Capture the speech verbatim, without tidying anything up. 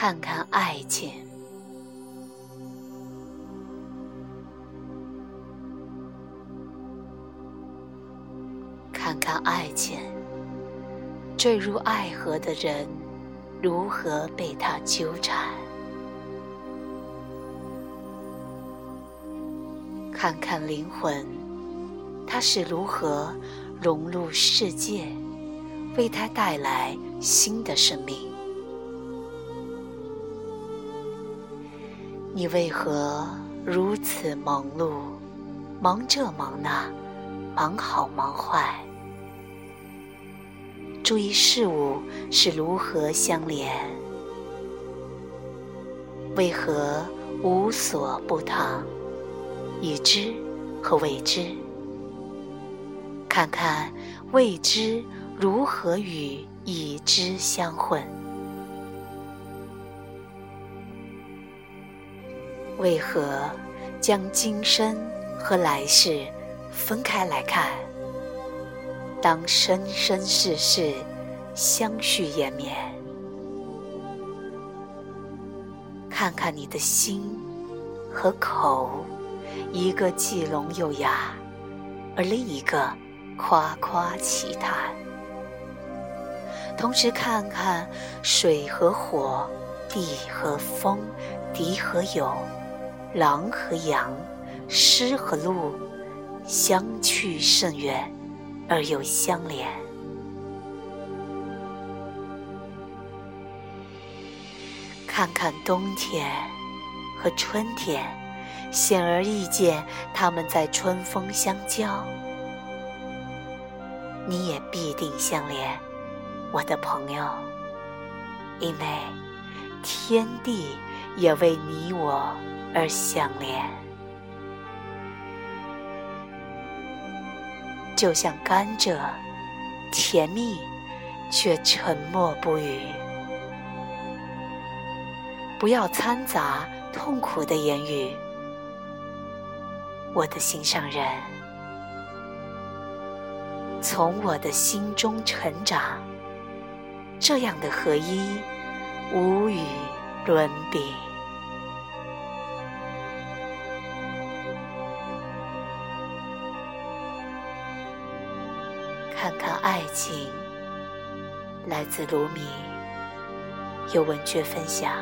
看看爱情。看看爱情，坠入爱河的人如何被它纠缠。看看灵魂，它是如何融入世界，为它带来新的生命。你为何如此忙碌，忙这忙那，忙好忙坏？注意事物是如何相连，为何无所不谈？已知和未知，看看未知如何与已知相混。为何将今生和来世分开来看？当生生世世相续延绵，看看你的心和口，一个既聋又哑，而另一个夸夸其谈。同时看看水和火，地和风，敌和友，狼和羊，狮和鹿，相去甚远而又相连。看看冬天和春天，显而易见它们在春风相交。你也必定相连，我的朋友，因为天地也为你我而相连。就像甘蔗，甜蜜却沉默不语。不要掺杂痛苦的言语，我的心上人，从我的心中成长，这样的合一无与伦比。看看爱情，来自卢米，有文学分享。